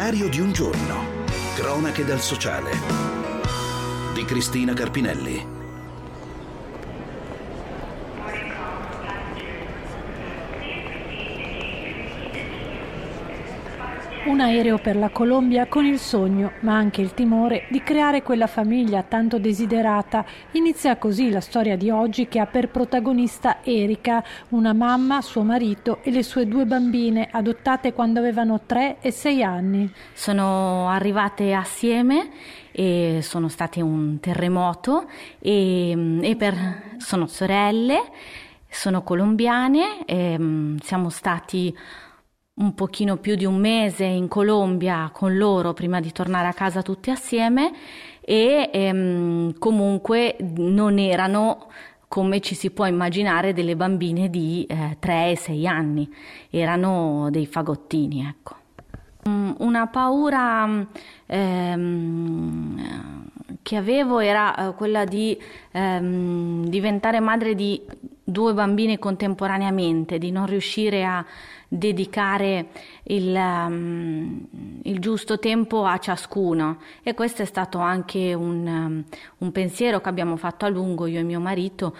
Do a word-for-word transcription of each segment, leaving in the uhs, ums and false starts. Diario di un giorno. Cronache dal sociale di Cristina Carpinelli. Un aereo per la Colombia con il sogno, ma anche il timore, di creare quella famiglia tanto desiderata. Inizia così la storia di oggi che ha per protagonista Erika, una mamma, suo marito e le sue due bambine, adottate quando avevano tre e sei anni. Sono arrivate assieme e sono state un terremoto e, e per, sono sorelle, sono colombiane, e, siamo stati un pochino più di un mese in Colombia con loro prima di tornare a casa tutti assieme e ehm, comunque non erano, come ci si può immaginare, delle bambine di eh, tre e sei anni, erano dei fagottini, ecco. Una paura ehm, che avevo era quella di ehm, diventare madre di due bambine contemporaneamente, di non riuscire a dedicare il, um, il giusto tempo a ciascuno, e questo è stato anche un, um, un pensiero che abbiamo fatto a lungo io e mio marito,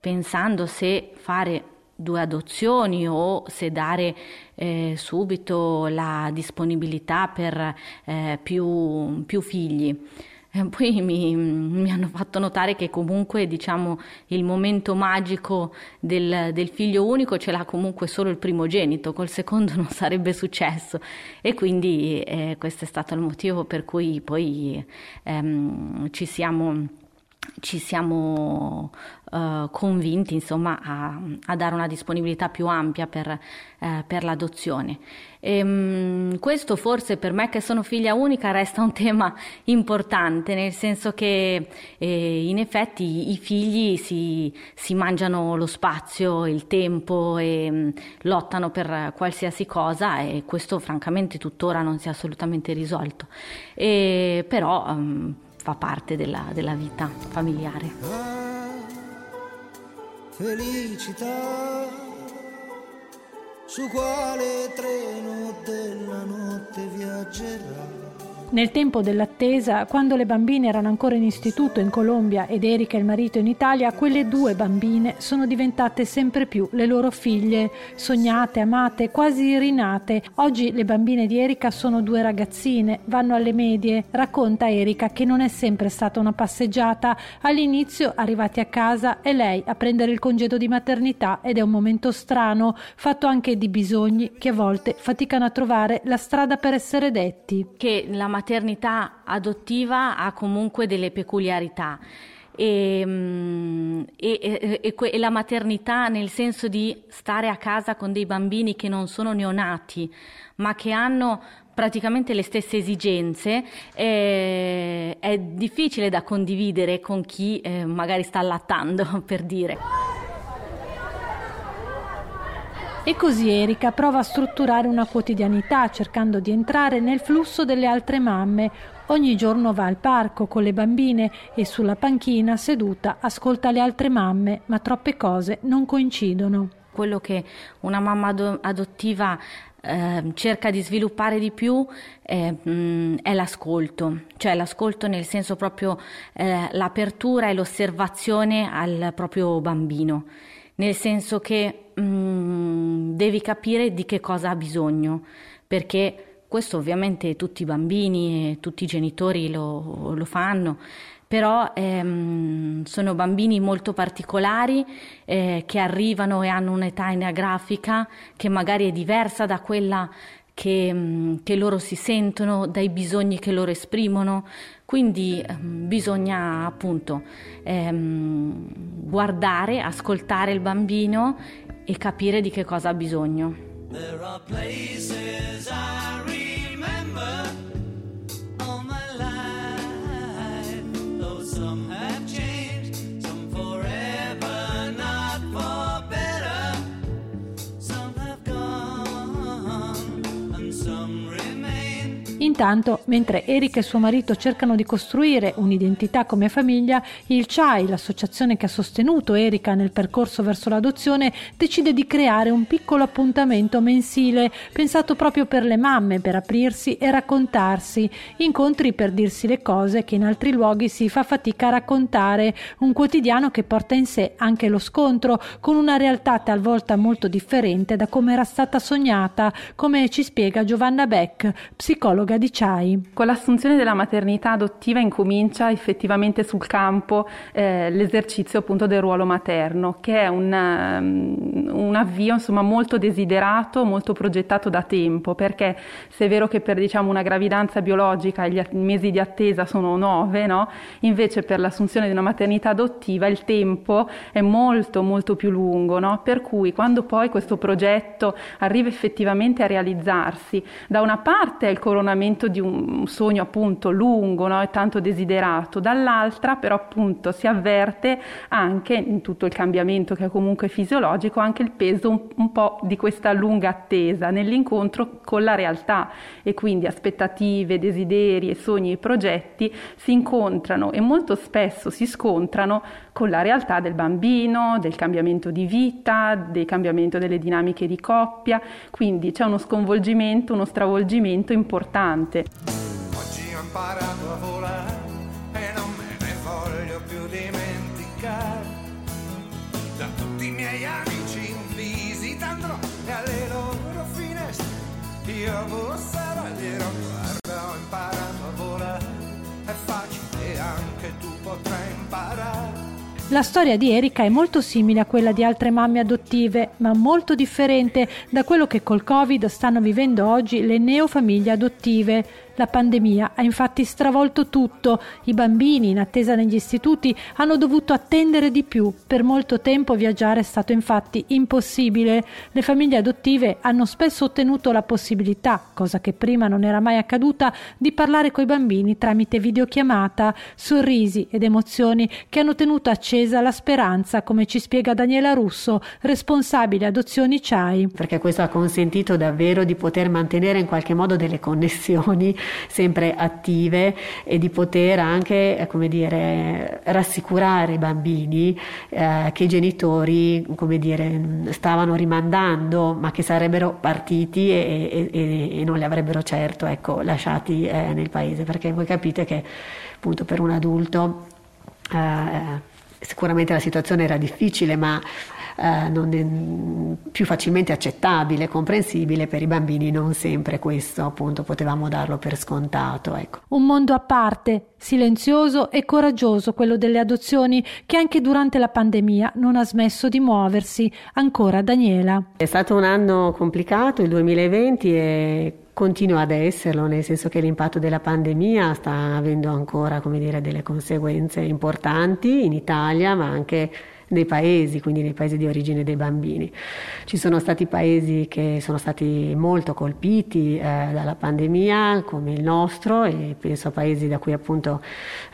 pensando se fare due adozioni o se dare eh, subito la disponibilità per eh, più, più figli. E poi mi, mi hanno fatto notare che comunque, diciamo, il momento magico del, del figlio unico ce l'ha comunque solo il primogenito, col secondo non sarebbe successo, e quindi eh, questo è stato il motivo per cui poi ehm, ci siamo, ci siamo eh, convinti, insomma, a, a dare una disponibilità più ampia per, eh, per l'adozione. Ehm, questo forse per me, che sono figlia unica, resta un tema importante, nel senso che eh, in effetti i figli si, si mangiano lo spazio, il tempo e mh, lottano per qualsiasi cosa, e questo francamente tuttora non si è assolutamente risolto, e, però mh, fa parte della, della vita familiare. Ah, felicità, su quale treno della notte viaggerà? Nel tempo dell'attesa, quando le bambine erano ancora in istituto in Colombia ed Erika e il marito in Italia, quelle due bambine sono diventate sempre più le loro figlie, sognate, amate, quasi rinate. Oggi le bambine di Erika sono due ragazzine, vanno alle medie. Racconta Erika che non è sempre stata una passeggiata. All'inizio, arrivati a casa, è lei a prendere il congedo di maternità, ed è un momento strano, fatto anche di bisogni che a volte faticano a trovare la strada per essere detti. Che la La maternità adottiva ha comunque delle peculiarità e, e, e, e la maternità, nel senso di stare a casa con dei bambini che non sono neonati ma che hanno praticamente le stesse esigenze, eh, è difficile da condividere con chi eh, magari sta allattando, per dire. E così Erika prova a strutturare una quotidianità, cercando di entrare nel flusso delle altre mamme. Ogni giorno va al parco con le bambine e sulla panchina, seduta, ascolta le altre mamme, ma troppe cose non coincidono. Quello che una mamma adottiva eh, cerca di sviluppare di più eh, mh, è l'ascolto, cioè l'ascolto nel senso proprio eh, l'apertura e l'osservazione al proprio bambino. Nel senso che mh, devi capire di che cosa ha bisogno, perché questo ovviamente tutti i bambini e tutti i genitori lo, lo fanno, però ehm, sono bambini molto particolari eh, che arrivano e hanno un'età anagrafica che magari è diversa da quella che, mh, che loro si sentono, dai bisogni che loro esprimono, quindi ehm, bisogna appunto ehm, guardare, ascoltare il bambino e capire di che cosa ha bisogno. There are places I remember all my life, though some have changed, some forever, not for better, some have gone and some remain. Intanto, mentre Erika e suo marito cercano di costruire un'identità come famiglia, il C I A I, l'associazione che ha sostenuto Erika nel percorso verso l'adozione, decide di creare un piccolo appuntamento mensile pensato proprio per le mamme, per aprirsi e raccontarsi, incontri per dirsi le cose che in altri luoghi si fa fatica a raccontare, un quotidiano che porta in sé anche lo scontro con una realtà talvolta molto differente da come era stata sognata, come ci spiega Giovanna Beck, psicologa di C I A I. Con l'assunzione della maternità adottiva incomincia effettivamente sul campo eh, l'esercizio appunto del ruolo materno, che è un, um, un avvio insomma molto desiderato, molto progettato da tempo, perché se è vero che per diciamo una gravidanza biologica gli at- mesi di attesa sono nove, no? Invece per l'assunzione di una maternità adottiva il tempo è molto molto più lungo, no? Per cui quando poi questo progetto arriva effettivamente a realizzarsi, da una parte è il coronamento di un sogno appunto lungo, no? E tanto desiderato, dall'altra però appunto si avverte anche in tutto il cambiamento che è comunque fisiologico anche il peso un, un po' di questa lunga attesa nell'incontro con la realtà, e quindi aspettative, desideri e sogni e progetti si incontrano e molto spesso si scontrano con la realtà del bambino, del cambiamento di vita, del cambiamento delle dinamiche di coppia, quindi c'è uno sconvolgimento, uno stravolgimento importante. Oggi ho imparato a volare e non me ne voglio più dimenticare, da tutti i miei amici in visita andrò e alle loro finestre io busserò e dirò guarda ho imparato a volare, è facile anche tu potrai imparare. La storia di Erika è molto simile a quella di altre mamme adottive, ma molto differente da quello che col Covid stanno vivendo oggi le neofamiglie adottive. La pandemia ha infatti stravolto tutto. I bambini in attesa negli istituti hanno dovuto attendere di più. Per molto tempo viaggiare è stato infatti impossibile. Le famiglie adottive hanno spesso ottenuto la possibilità, cosa che prima non era mai accaduta, di parlare coi bambini tramite videochiamata, sorrisi ed emozioni che hanno tenuto accesa la speranza, come ci spiega Daniela Russo, responsabile adozioni C I A I. Perché questo ha consentito davvero di poter mantenere in qualche modo delle connessioni sempre attive e di poter anche, come dire, rassicurare i bambini eh, che i genitori, come dire, stavano rimandando, ma che sarebbero partiti e, e, e non li avrebbero certo, ecco, lasciati eh, nel paese, perché voi capite che appunto per un adulto eh, sicuramente la situazione era difficile, ma eh, non è più facilmente accettabile, comprensibile. Per i bambini non sempre questo, appunto, potevamo darlo per scontato. Ecco. Un mondo a parte, silenzioso e coraggioso, quello delle adozioni, che anche durante la pandemia non ha smesso di muoversi. Ancora Daniela. È stato un anno complicato, il duemilaventi, e continua ad esserlo, nel senso che l'impatto della pandemia sta avendo ancora, come dire, delle conseguenze importanti in Italia, ma anche nei paesi, quindi nei paesi di origine dei bambini. Ci sono stati paesi che sono stati molto colpiti eh, dalla pandemia, come il nostro, e penso a paesi da cui appunto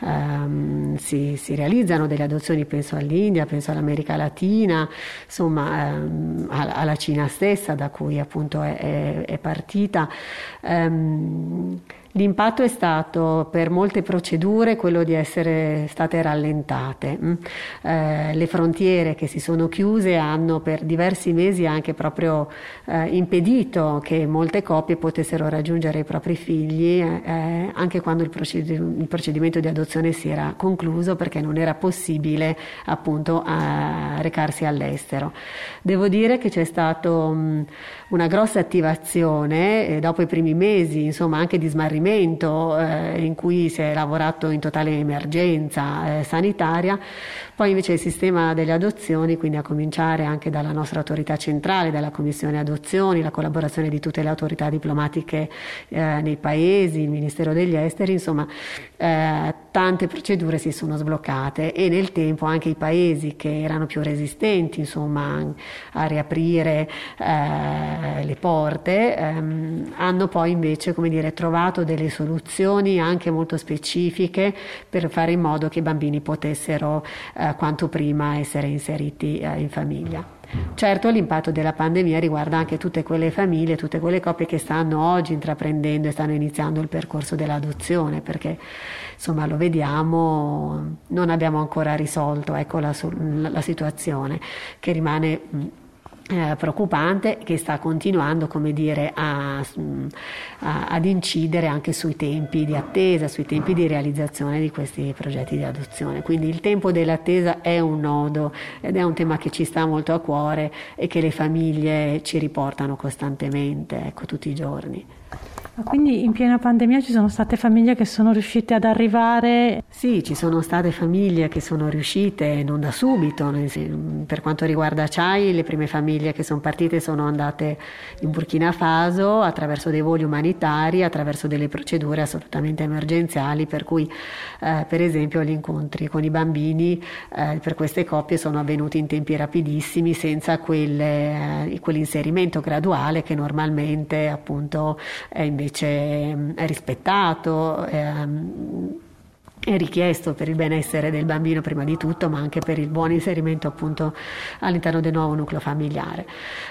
ehm, si, si realizzano delle adozioni, penso all'India, penso all'America Latina, insomma ehm, alla Cina stessa, da cui appunto è, è, è partita. Ehm, L'impatto è stato per molte procedure quello di essere state rallentate. Eh, le frontiere che si sono chiuse hanno per diversi mesi anche proprio eh, impedito che molte coppie potessero raggiungere i propri figli, eh, anche quando il, proced- il procedimento di adozione si era concluso, perché non era possibile appunto eh, recarsi all'estero. Devo dire che c'è stata una grossa attivazione eh, dopo i primi mesi, insomma anche di smarrimento, in cui si è lavorato in totale emergenza eh, sanitaria. Poi invece il sistema delle adozioni, quindi a cominciare anche dalla nostra autorità centrale, dalla Commissione Adozioni, la collaborazione di tutte le autorità diplomatiche eh, nei paesi, il Ministero degli Esteri, insomma eh, tante procedure si sono sbloccate, e nel tempo anche i paesi che erano più resistenti insomma a riaprire eh, le porte ehm, hanno poi invece, come dire, trovato delle soluzioni anche molto specifiche per fare in modo che i bambini potessero eh, quanto prima essere inseriti eh, in famiglia. Certo, l'impatto della pandemia riguarda anche tutte quelle famiglie, tutte quelle coppie che stanno oggi intraprendendo e stanno iniziando il percorso dell'adozione, perché insomma lo vediamo, non abbiamo ancora risolto ecco, la, la situazione che rimane eh, preoccupante, che sta continuando come dire, a, a, ad incidere anche sui tempi di attesa, sui tempi di realizzazione di questi progetti di adozione. Quindi il tempo dell'attesa è un nodo ed è un tema che ci sta molto a cuore e che le famiglie ci riportano costantemente, ecco, tutti i giorni. Quindi in piena pandemia ci sono state famiglie che sono riuscite ad arrivare? Sì, ci sono state famiglie che sono riuscite, non da subito. Per quanto riguarda C I A I, le prime famiglie che sono partite sono andate in Burkina Faso attraverso dei voli umanitari, attraverso delle procedure assolutamente emergenziali, per cui eh, per esempio gli incontri con i bambini eh, per queste coppie sono avvenuti in tempi rapidissimi, senza quelle, eh, quell'inserimento graduale che normalmente appunto è invece è rispettato, è, è richiesto per il benessere del bambino prima di tutto, ma anche per il buon inserimento appunto all'interno del nuovo nucleo familiare.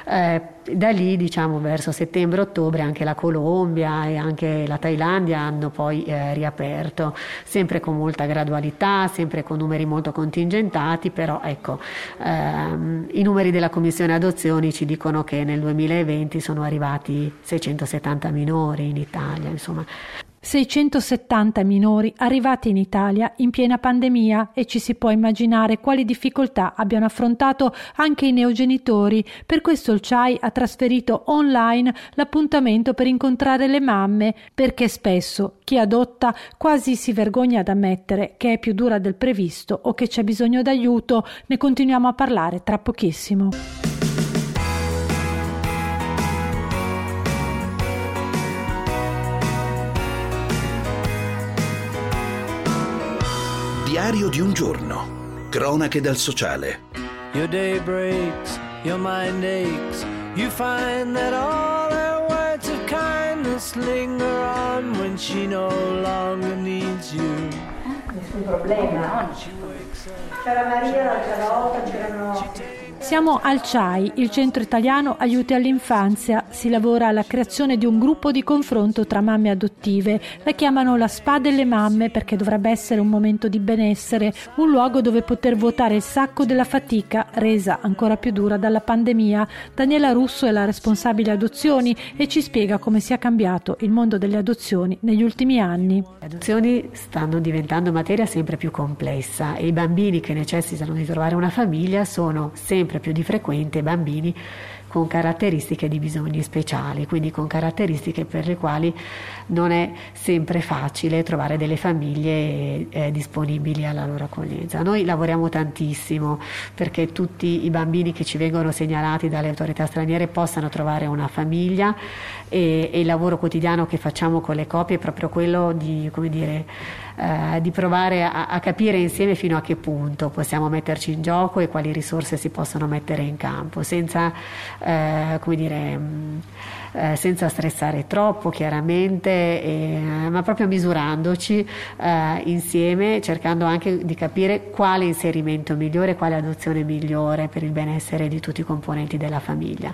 Eh, da lì diciamo verso settembre-ottobre anche la Colombia e anche la Thailandia hanno poi eh, riaperto, sempre con molta gradualità, sempre con numeri molto contingentati, però ecco ehm, i numeri della Commissione Adozioni ci dicono che nel duemilaventi sono arrivati seicentosettanta minori in Italia, insomma. seicentosettanta minori arrivati in Italia in piena pandemia, e ci si può immaginare quali difficoltà abbiano affrontato anche i neogenitori. Per questo il C I A I ha trasferito online l'appuntamento per incontrare le mamme, perché spesso chi adotta quasi si vergogna ad ammettere che è più dura del previsto o che c'è bisogno d'aiuto. Ne continuiamo a parlare tra pochissimo. Diario di un giorno. Cronache dal sociale. Your day breaks, your mind aches. You find that all her words of kindness linger on when she no longer needs you. Nessun problema. C'era Maria l'altra volta, c'erano... Siamo al C I A I, il Centro Italiano Aiuti all'Infanzia. Si lavora alla creazione di un gruppo di confronto tra mamme adottive. La chiamano la spa delle mamme perché dovrebbe essere un momento di benessere, un luogo dove poter vuotare il sacco della fatica resa ancora più dura dalla pandemia. Daniela Russo è la responsabile adozioni e ci spiega come sia cambiato il mondo delle adozioni negli ultimi anni. Le adozioni stanno diventando materia sempre più complessa e i bambini che necessitano di trovare una famiglia sono sempre più di frequente bambini con caratteristiche di bisogni speciali, quindi con caratteristiche per le quali non è sempre facile trovare delle famiglie eh, disponibili alla loro accoglienza. Noi lavoriamo tantissimo perché tutti i bambini che ci vengono segnalati dalle autorità straniere possano trovare una famiglia, e, e il lavoro quotidiano che facciamo con le coppie è proprio quello di, come dire, eh, di provare a, a capire insieme fino a che punto possiamo metterci in gioco e quali risorse si possono mettere in campo, senza Eh, come dire, eh, senza stressare troppo chiaramente, eh, ma proprio misurandoci eh, insieme, cercando anche di capire quale inserimento migliore, quale adozione migliore per il benessere di tutti i componenti della famiglia.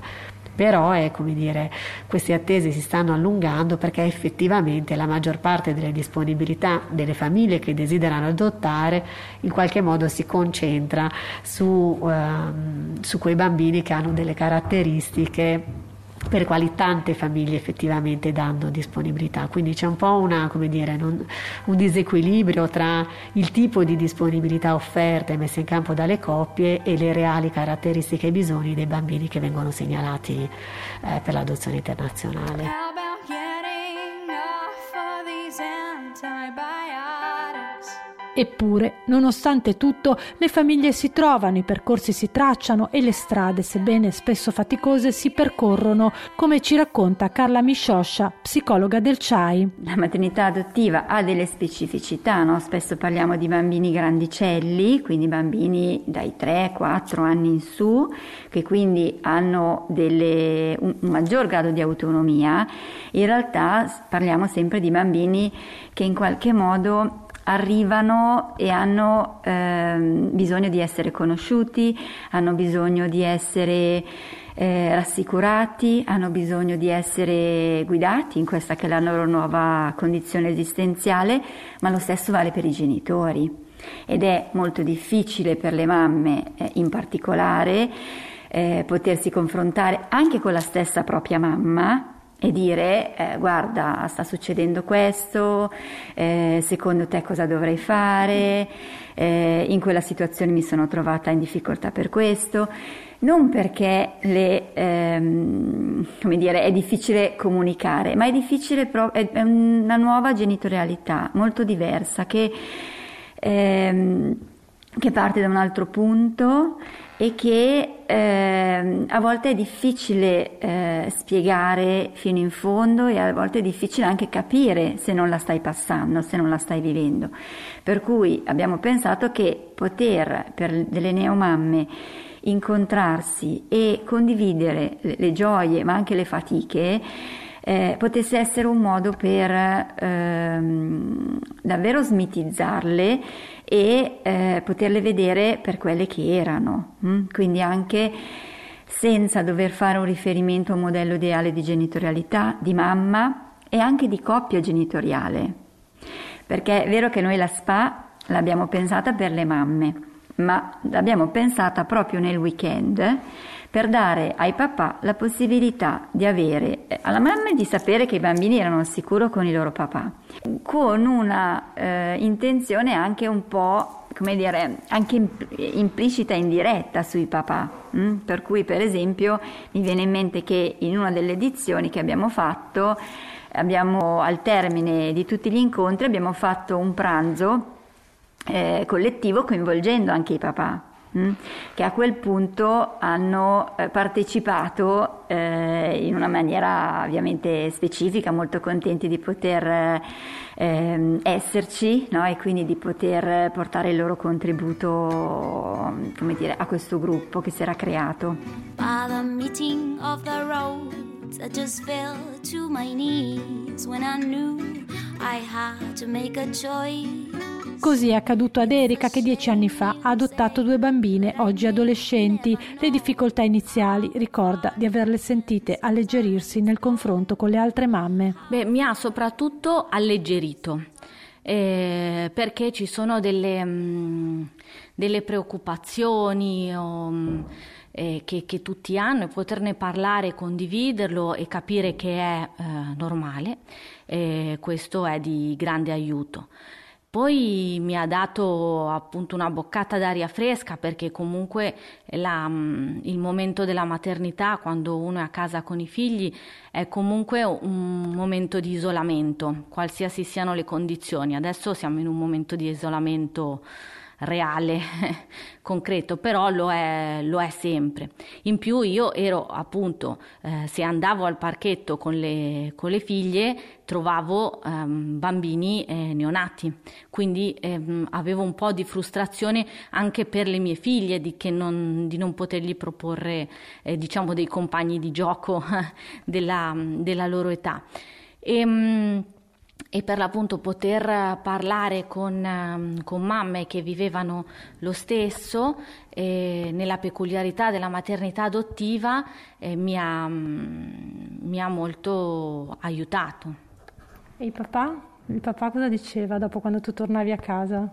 Però è come dire, queste attese si stanno allungando perché effettivamente la maggior parte delle disponibilità delle famiglie che desiderano adottare in qualche modo si concentra su, ehm, su quei bambini che hanno delle caratteristiche per le quali tante famiglie effettivamente danno disponibilità. Quindi c'è un po' una, come dire, non, un disequilibrio tra il tipo di disponibilità offerta e messa in campo dalle coppie e le reali caratteristiche e bisogni dei bambini che vengono segnalati eh, per l'adozione internazionale. Eppure, nonostante tutto, le famiglie si trovano, i percorsi si tracciano e le strade, sebbene spesso faticose, si percorrono, come ci racconta Carla Miscioscia, psicologa del C I A I. La maternità adottiva ha delle specificità, no? Spesso parliamo di bambini grandicelli, quindi bambini dai tre quattro anni in su, che quindi hanno delle, un maggior grado di autonomia. In realtà parliamo sempre di bambini che in qualche modo arrivano e hanno eh, bisogno di essere conosciuti, hanno bisogno di essere eh, rassicurati, hanno bisogno di essere guidati in questa che è la loro nuova condizione esistenziale, ma lo stesso vale per i genitori. Ed è molto difficile per le mamme eh, in particolare eh, potersi confrontare anche con la stessa propria mamma e dire eh, guarda, sta succedendo questo, eh, secondo te cosa dovrei fare, eh, in quella situazione mi sono trovata in difficoltà per questo. Non perché le, ehm, come dire, è difficile comunicare, ma è difficile pro- è una nuova genitorialità molto diversa che, ehm, che parte da un altro punto e che eh, a volte è difficile eh, spiegare fino in fondo, e a volte è difficile anche capire se non la stai passando, se non la stai vivendo. Per cui abbiamo pensato che poter per delle neomamme incontrarsi e condividere le, le gioie ma anche le fatiche eh, potesse essere un modo per ehm, davvero smitizzarle e eh, poterle vedere per quelle che erano, mh? Quindi anche senza dover fare un riferimento a un modello ideale di genitorialità, di mamma e anche di coppia genitoriale, perché è vero che noi la S P A l'abbiamo pensata per le mamme, ma l'abbiamo pensata proprio nel weekend per dare ai papà la possibilità di avere, alla mamma di sapere che i bambini erano al sicuro con i loro papà, con una eh, intenzione anche un po', come dire, anche implicita e indiretta sui papà. Mm? Per cui, per esempio, mi viene in mente che in una delle edizioni che abbiamo fatto, abbiamo al termine di tutti gli incontri abbiamo fatto un pranzo eh, collettivo coinvolgendo anche i papà, che a quel punto hanno partecipato eh, in una maniera ovviamente specifica, molto contenti di poter eh, esserci, no? E quindi di poter portare il loro contributo, come dire, a questo gruppo che si era creato. By the meeting of the roads, I just fell to my knees when I knew I had to make a choice. Così è accaduto ad Erika, che dieci anni fa ha adottato due bambine, oggi adolescenti. Le difficoltà iniziali ricorda di averle sentite alleggerirsi nel confronto con le altre mamme. Beh, mi ha soprattutto alleggerito, eh, perché ci sono delle, mh, delle preoccupazioni o, mh, eh, che, che tutti hanno, e poterne parlare, condividerlo e capire che è eh, normale, eh, questo è di grande aiuto. Poi mi ha dato appunto una boccata d'aria fresca, perché comunque la, il momento della maternità, quando uno è a casa con i figli, è comunque un momento di isolamento, qualsiasi siano le condizioni. Adesso siamo in un momento di isolamento reale, concreto, però lo è, lo è sempre. In più io ero appunto, eh, se andavo al parchetto con le, con le figlie, trovavo ehm, bambini eh, neonati, quindi ehm, avevo un po' di frustrazione anche per le mie figlie di, che non, di non potergli proporre eh, diciamo dei compagni di gioco della, della loro età. E, mh, E per l'appunto poter parlare con, con mamme che vivevano lo stesso eh, nella peculiarità della maternità adottiva eh, mi ha, mi ha molto aiutato. E il papà? Il papà cosa diceva dopo, quando tu tornavi a casa?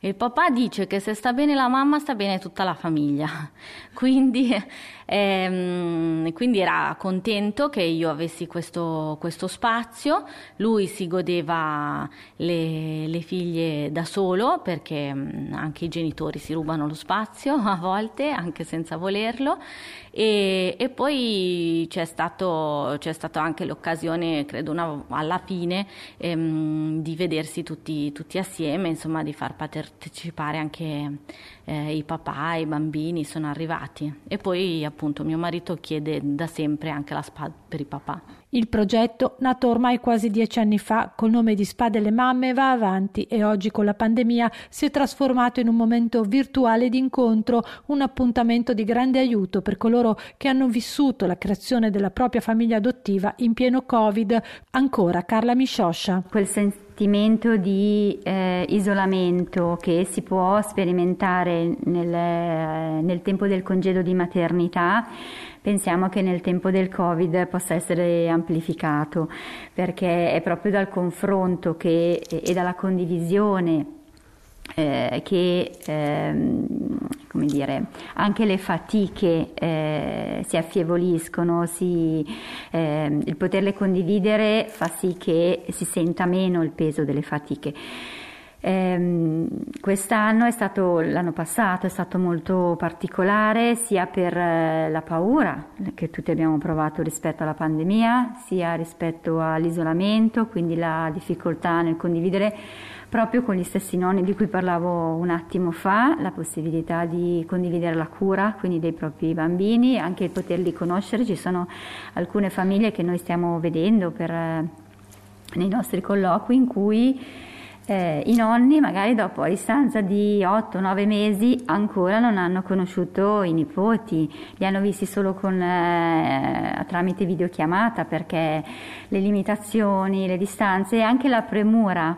Il papà dice che se sta bene la mamma sta bene tutta la famiglia, quindi, ehm, quindi era contento che io avessi questo, questo spazio. Lui si godeva le, le figlie da solo, perché anche i genitori si rubano lo spazio a volte, anche senza volerlo, e, e poi c'è stato, c'è stato anche l'occasione, credo una, alla fine, ehm, di vedersi tutti, tutti assieme, insomma di far paternare, partecipare anche eh, i papà, i bambini sono arrivati, e poi appunto mio marito chiede da sempre anche la S P A per i papà. Il progetto, nato ormai quasi dieci anni fa col nome di S P A delle mamme, va avanti e oggi con la pandemia si è trasformato in un momento virtuale di incontro, un appuntamento di grande aiuto per coloro che hanno vissuto la creazione della propria famiglia adottiva in pieno Covid. Ancora Carla Miscioscia. Quel sen- sentimento di eh, isolamento che si può sperimentare nel, eh, nel tempo del congedo di maternità, pensiamo che nel tempo del Covid possa essere amplificato, perché è proprio dal confronto che, e dalla condivisione eh, che ehm, come dire, anche le fatiche eh, si affievoliscono, si, eh, il poterle condividere fa sì che si senta meno il peso delle fatiche. Eh, quest'anno è stato, l'anno passato è stato molto particolare, sia per la paura che tutti abbiamo provato rispetto alla pandemia, sia rispetto all'isolamento, quindi la difficoltà nel condividere proprio con gli stessi nonni di cui parlavo un attimo fa, la possibilità di condividere la cura, quindi dei propri bambini, anche poterli conoscere. Ci sono alcune famiglie che noi stiamo vedendo per, nei nostri colloqui in cui Eh, i nonni magari dopo, a distanza di otto nove mesi, ancora non hanno conosciuto i nipoti, li hanno visti solo con, eh, tramite videochiamata, perché le limitazioni, le distanze e anche la premura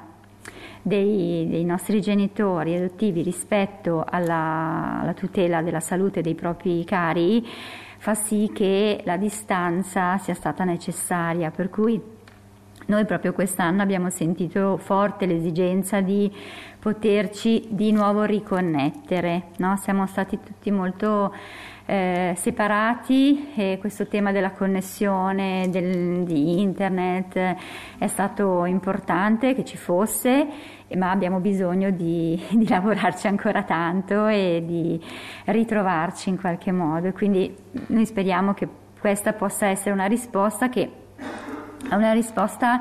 dei, dei nostri genitori adottivi rispetto alla, alla tutela della salute dei propri cari fa sì che la distanza sia stata necessaria, per cui noi proprio quest'anno abbiamo sentito forte l'esigenza di poterci di nuovo riconnettere, no? Siamo stati tutti molto eh, separati e questo tema della connessione del, di internet è stato importante che ci fosse, ma abbiamo bisogno di, di lavorarci ancora tanto e di ritrovarci in qualche modo. Quindi noi speriamo che questa possa essere una risposta che È una risposta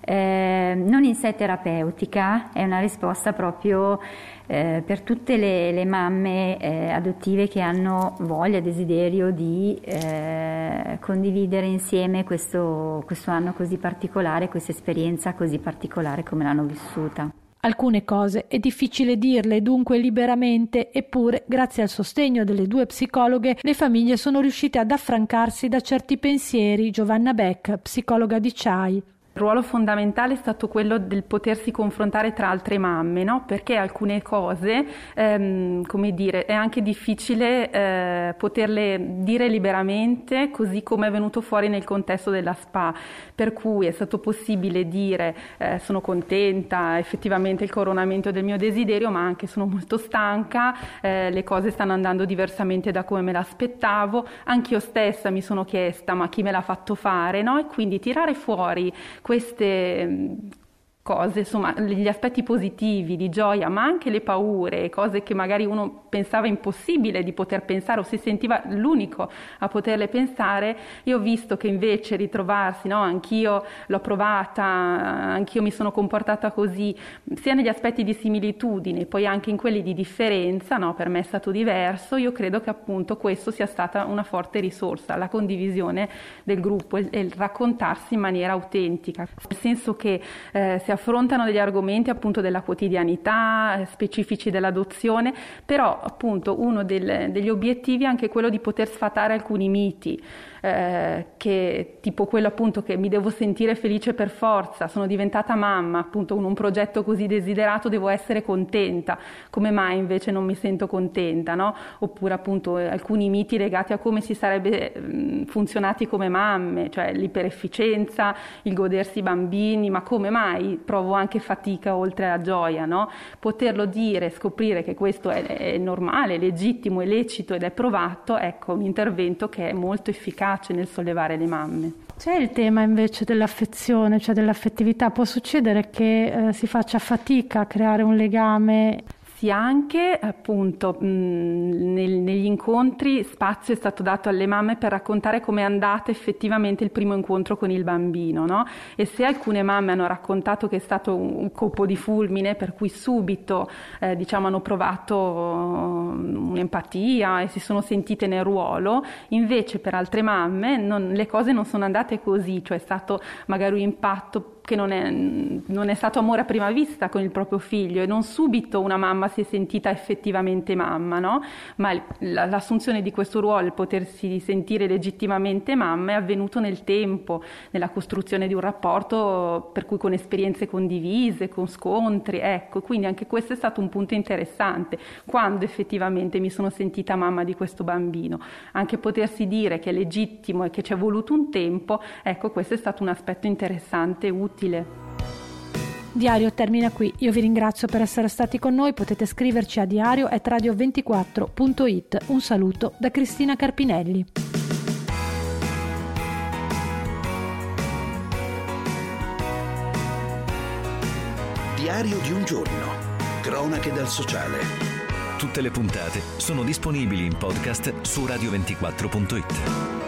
eh, non in sé terapeutica, è una risposta proprio eh, per tutte le, le mamme eh, adottive che hanno voglia, desiderio di eh, condividere insieme questo, questo anno così particolare, questa esperienza così particolare come l'hanno vissuta. Alcune cose è difficile dirle dunque liberamente, eppure grazie al sostegno delle due psicologhe le famiglie sono riuscite ad affrancarsi da certi pensieri. Giovanna Beck, psicologa di C I A I. Il ruolo fondamentale è stato quello del potersi confrontare tra altre mamme, no? Perché alcune cose, ehm, come dire, è anche difficile eh, poterle dire liberamente, così come è venuto fuori nel contesto della S P A, per cui è stato possibile dire eh, sono contenta, effettivamente il coronamento del mio desiderio, ma anche sono molto stanca, eh, le cose stanno andando diversamente da come me l'aspettavo, anch'io stessa mi sono chiesta ma chi me l'ha fatto fare, no? E quindi tirare fuori queste cose, insomma, gli aspetti positivi di gioia, ma anche le paure, cose che magari uno pensava impossibile di poter pensare o si sentiva l'unico a poterle pensare. Io ho visto che invece ritrovarsi, no, anch'io l'ho provata, anch'io mi sono comportata così, sia negli aspetti di similitudine, poi anche in quelli di differenza, no, per me è stato diverso. Io credo che appunto questo sia stata una forte risorsa, la condivisione del gruppo e il raccontarsi in maniera autentica, nel senso che eh, si affrontano degli argomenti appunto della quotidianità, specifici dell'adozione, però appunto uno del, degli obiettivi è anche quello di poter sfatare alcuni miti, eh, che tipo quello appunto che mi devo sentire felice per forza, sono diventata mamma, appunto con un progetto così desiderato devo essere contenta, come mai invece non mi sento contenta, no? Oppure appunto eh, alcuni miti legati a come si sarebbe mh, funzionati come mamme, cioè l'iperefficienza, il godersi i bambini, ma come mai provo anche fatica oltre alla gioia, no? Poterlo dire, scoprire che questo è, è È normale, legittimo, è lecito ed è provato, ecco un intervento che è molto efficace nel sollevare le mamme. C'è il tema invece dell'affezione, cioè dell'affettività. Può succedere che eh, si faccia fatica a creare un legame? Sì, anche appunto mh, nel, negli incontri spazio è stato dato alle mamme per raccontare come è andato effettivamente il primo incontro con il bambino, no? E se alcune mamme hanno raccontato che è stato un, un colpo di fulmine, per cui subito eh, diciamo hanno provato un'empatia e si sono sentite nel ruolo, invece per altre mamme non, le cose non sono andate così, cioè è stato magari un impatto che non è, non è stato amore a prima vista con il proprio figlio, e non subito una mamma si è sentita effettivamente mamma, no? Ma l'assunzione di questo ruolo, il potersi sentire legittimamente mamma, è avvenuto nel tempo, nella costruzione di un rapporto per cui con esperienze condivise, con scontri, ecco, quindi anche questo è stato un punto interessante, quando effettivamente mi sono sentita mamma di questo bambino, anche potersi dire che è legittimo e che ci è voluto un tempo, ecco, questo è stato un aspetto interessante e utile. Diario termina qui. Io vi ringrazio per essere stati con noi. Potete scriverci a diario chiocciola radio ventiquattro punto it. Un saluto da Cristina Carpinelli. Diario di un giorno. Cronache dal sociale. Tutte le puntate sono disponibili in podcast su radio ventiquattro punto it.